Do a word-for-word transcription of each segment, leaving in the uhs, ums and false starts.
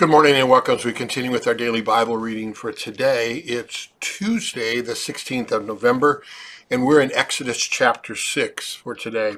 Good morning and welcome as we continue with our daily Bible reading for today. It's Tuesday, the sixteenth of November, and we're in Exodus chapter six for today.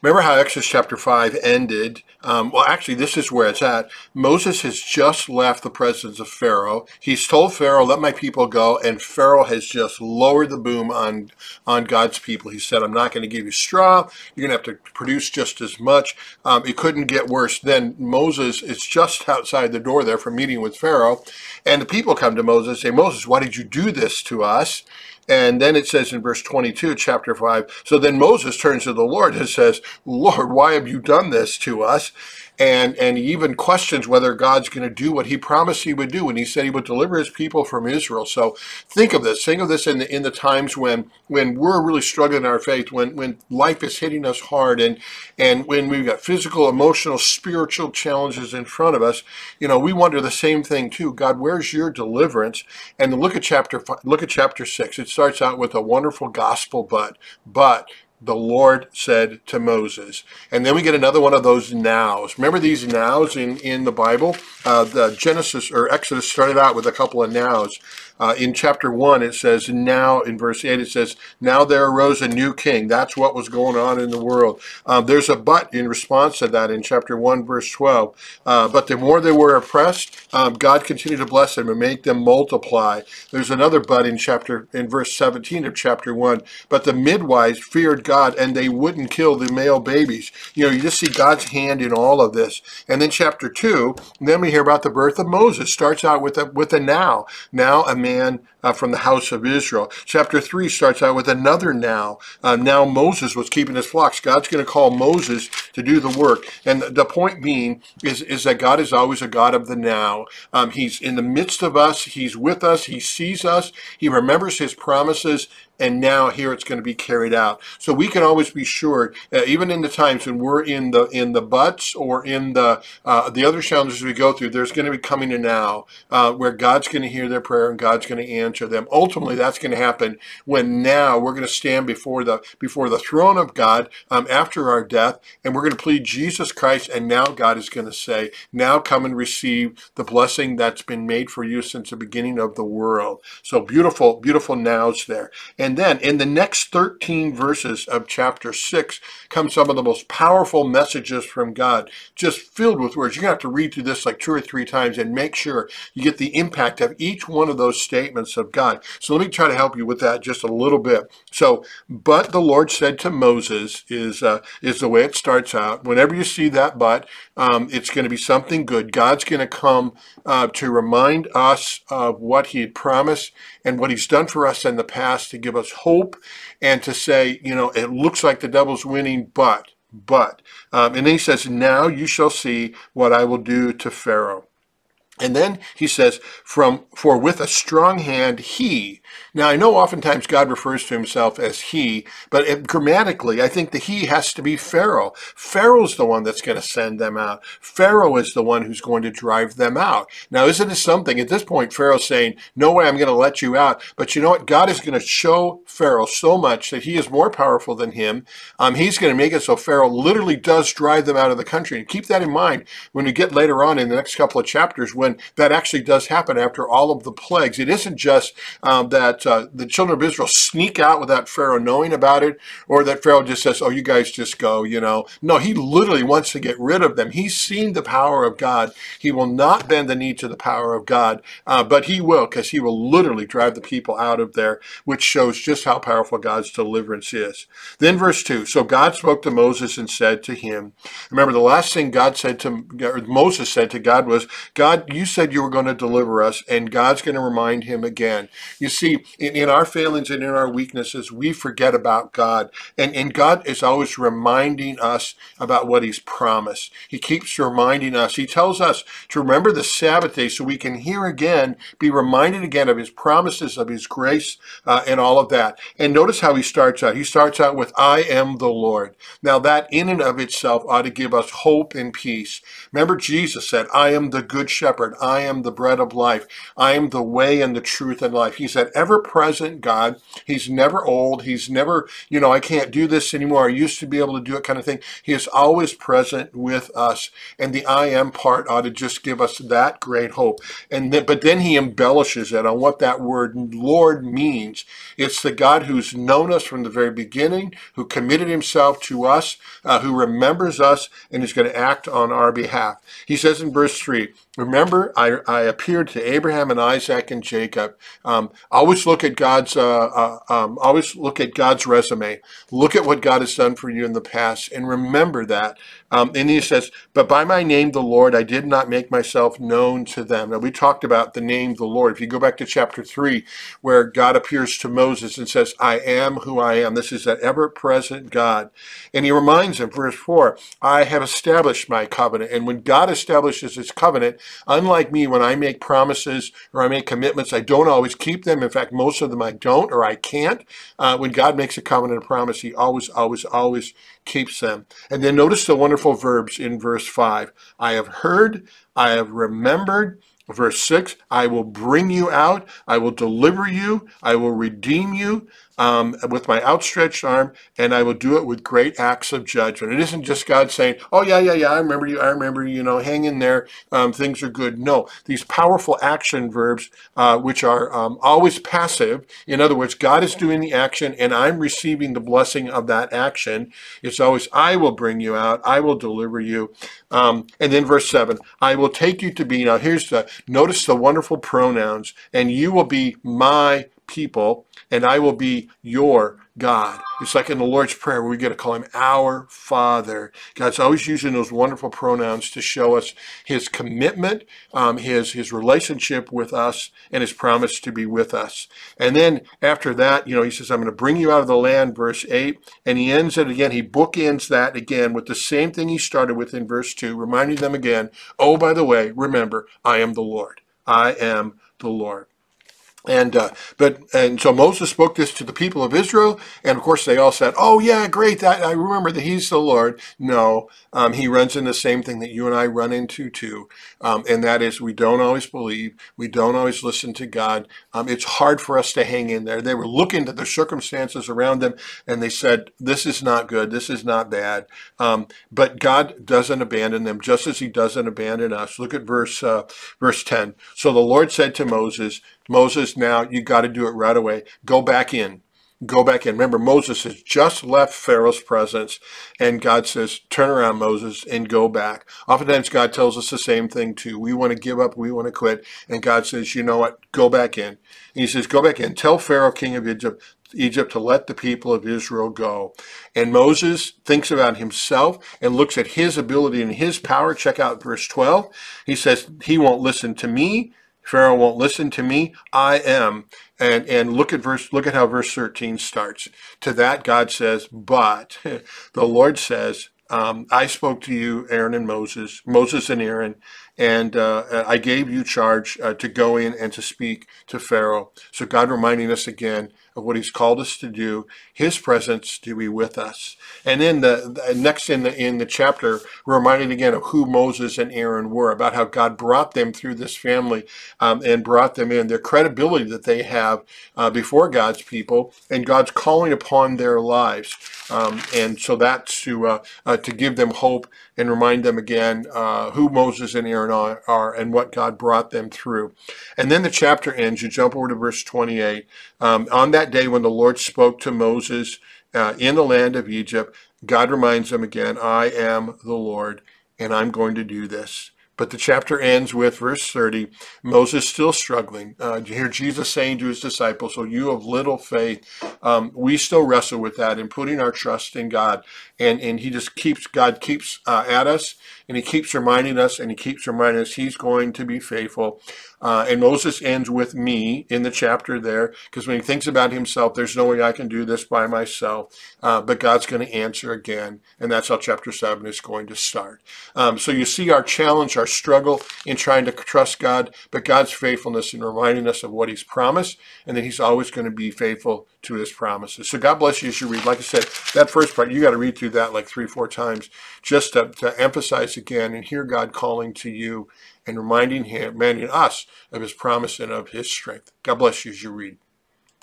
Remember how Exodus chapter five ended? Um, well, actually, this is where it's at. Moses has just left the presence of Pharaoh. He's told Pharaoh, let my people go, and Pharaoh has just lowered the boom on, on God's people. He said, I'm not going to give you straw. You're going to have to produce just as much. Um, it couldn't get worse. Then Moses is just outside the door there from meeting with Pharaoh, and the people come to Moses and say, Moses, why did you do this to us? And then it says in verse twenty-two, chapter five, so then Moses turns to the Lord and says, Lord, why have you done this to us? And, and he even questions whether God's going to do what he promised he would do when he said he would deliver his people from Israel. So think of this. Think of this in the, in the times when, when we're really struggling in our faith, when, when life is hitting us hard, and, and when we've got physical, emotional, spiritual challenges in front of us. You know, we wonder the same thing too. God, where's your deliverance? And look at chapter five, look at chapter six. It starts out with a wonderful gospel, but, but, the Lord said to Moses. And then we get another one of those nows. Remember these nows in, in the Bible? Uh, the Genesis or Exodus started out with a couple of nows. Uh, in chapter one, it says, now in verse eight, it says, now there arose a new king. That's what was going on in the world. Um, there's a but in response to that in chapter one, verse twelve. Uh, but the more they were oppressed, um, God continued to bless them and make them multiply. There's another but in chapter in verse seventeen of chapter one. But the midwives feared God God, and they wouldn't kill the male babies. You know, you just see God's hand in all of this. And then chapter two, then we hear about the birth of Moses. Starts out with a with a now. Now a man uh, from the house of Israel. Chapter three starts out with another now. Uh, now Moses was keeping his flocks. God's going to call Moses to do the work. And the point being is, is that God is always a God of the now. Um, he's in the midst of us. He's with us. He sees us. He remembers his promises. And now here it's going to be carried out. So we can always be sure, uh, even in the times when we're in the in the buts or in the uh, the other challenges we go through, there's going to be coming a now uh, where God's going to hear their prayer and God's going to answer them. Ultimately, that's going to happen when now we're going to stand before the before the throne of God um, after our death, and we're going to plead Jesus Christ. And now God is going to say, now come and receive the blessing that's been made for you since the beginning of the world. So beautiful, beautiful nows there. And And then in the next thirteen verses of chapter six come some of the most powerful messages from God, just filled with words. You're going to have to read through this like two or three times and make sure you get the impact of each one of those statements of God. So let me try to help you with that just a little bit. So, but the Lord said to Moses is, uh, is the way it starts out. Whenever you see that but, um, it's going to be something good. God's going to come uh, to remind us of what he had promised and what he's done for us in the past to give us us hope and to say, you know, it looks like the devil's winning, but, but. Um, and then he says, now you shall see what I will do to Pharaoh. And then he says, "From for with a strong hand, he." Now, I know oftentimes God refers to himself as he, but it, grammatically, I think the he has to be Pharaoh. Pharaoh's the one that's going to send them out. Pharaoh is the one who's going to drive them out. Now, isn't it something? At this point, Pharaoh's saying, no way, I'm going to let you out. But you know what? God is going to show Pharaoh so much that he is more powerful than him. Um, he's going to make it so Pharaoh literally does drive them out of the country. And keep that in mind when we get later on in the next couple of chapters, when And that actually does happen after all of the plagues. It isn't just um, that uh, the children of Israel sneak out without Pharaoh knowing about it, or that Pharaoh just says, oh, you guys just go, you know. No, he literally wants to get rid of them. He's seen the power of God. He will not bend the knee to the power of God, uh, but he will, because he will literally drive the people out of there, which shows just how powerful God's deliverance is. Then verse two, so God spoke to Moses and said to him, remember the last thing God said to, or Moses said to God was, God, you You said you were going to deliver us, and God's going to remind him again. You see, in, in our failings and in our weaknesses, we forget about God. And, and God is always reminding us about what he's promised. He keeps reminding us. He tells us to remember the Sabbath day so we can hear again, be reminded again of his promises, of his grace, uh, and all of that. And notice how he starts out. He starts out with, I am the Lord. Now that in and of itself ought to give us hope and peace. Remember Jesus said, I am the good shepherd. Lord, I am the bread of life. I am the way and the truth and life. He's that ever-present God. He's never old. He's never, you know, I can't do this anymore. I used to be able to do it kind of thing. He is always present with us. And the I am part ought to just give us that great hope. And then, but then he embellishes it on what that word Lord means. It's the God who's known us from the very beginning, who committed himself to us, uh, who remembers us, and is going to act on our behalf. He says in verse three, remember, I, I appeared to Abraham and Isaac and Jacob. Um, always look at God's, uh, uh, um, always look at God's resume. Look at what God has done for you in the past and remember that. Um, and he says, but by my name, the Lord, I did not make myself known to them. Now, we talked about the name, the Lord. If you go back to chapter three, where God appears to Moses and says, I am who I am. This is that ever-present God. And he reminds him, verse four, I have established my covenant. And when God establishes his covenant, unlike me, when I make promises or I make commitments, I don't always keep them. In fact, most of them I don't or I can't. Uh, when God makes a covenant or promise, he always, always, always keeps them. And then notice the wonderful verbs in verse five. I have heard, I have remembered. Verse six, I will bring you out, I will deliver you, I will redeem you um, with my outstretched arm, and I will do it with great acts of judgment. It isn't just God saying, oh yeah, yeah, yeah, I remember you, I remember you, you know, hang in there, um, things are good. No, these powerful action verbs, uh, which are um, always passive, in other words, God is doing the action and I'm receiving the blessing of that action. It's always, I will bring you out, I will deliver you. Um, and then verse seven, I will take you to be, now here's the, notice the wonderful pronouns, and you will be my people, and I will be your God. It's like in the Lord's Prayer, we get to call him our Father. God's always using those wonderful pronouns to show us his commitment, um, his, his relationship with us, and his promise to be with us. And then after that, you know, he says, I'm going to bring you out of the land, verse eight. And he ends it again. He bookends that again with the same thing he started with in verse two, reminding them again, oh, by the way, remember, I am the Lord. I am the Lord. And uh, but and so Moses spoke this to the people of Israel, and of course they all said, "Oh yeah, great! That, I remember that he's the Lord." No, um, he runs into the same thing that you and I run into too, um, and that is we don't always believe, we don't always listen to God. Um, it's hard for us to hang in there. They were looking at the circumstances around them, and they said, "This is not good. This is not bad." Um, but God doesn't abandon them, just as He doesn't abandon us. Look at verse uh, verse ten. So the Lord said to Moses. Moses, now you got to do it right away. Go back in. Go back in. Remember, Moses has just left Pharaoh's presence, and God says, turn around, Moses, and go back. Oftentimes, God tells us the same thing, too. We want to give up. We want to quit. And God says, you know what? Go back in. And he says, go back in. Tell Pharaoh, king of Egypt, Egypt to let the people of Israel go. And Moses thinks about himself and looks at his ability and his power. Check out verse twelve. He says, he won't listen to me. Pharaoh won't listen to me. I am. And, and look at verse, look at how verse thirteen starts. To that, God says, but the Lord says, um, I spoke to you, Aaron and Moses, Moses and Aaron, and uh, I gave you charge uh, to go in and to speak to Pharaoh. So God reminding us again of what he's called us to do, his presence to be with us. And then the, the next in the in the chapter, we're reminded again of who Moses and Aaron were, about how God brought them through this family um, and brought them in, their credibility that they have uh, before God's people and God's calling upon their lives. Um, and so that's to, uh, uh, to give them hope and remind them again uh, who Moses and Aaron are, are and what God brought them through. And then the chapter ends, you jump over to verse twenty-eight. Um, on that day when the Lord spoke to Moses uh, in the land of Egypt, God reminds them again, I am the Lord and I'm going to do this. But the chapter ends with verse thirty, Moses still struggling. Uh, you hear Jesus saying to his disciples, so you of little faith, um, we still wrestle with that and putting our trust in God. And, and he just keeps, God keeps uh, at us and he keeps reminding us and he keeps reminding us he's going to be faithful. Uh, and Moses ends with me in the chapter there because when he thinks about himself, there's no way I can do this by myself. Uh, but God's going to answer again. And that's how chapter seven is going to start. Um, so you see our challenge, our struggle in trying to trust God, but God's faithfulness in reminding us of what he's promised and that he's always going to be faithful to his promises. So God bless you as you read. Like I said, that first part, you got to read through that like three, four times just to, to emphasize again and hear God calling to you and reminding him, reminding us of his promise and of his strength. God bless you as you read.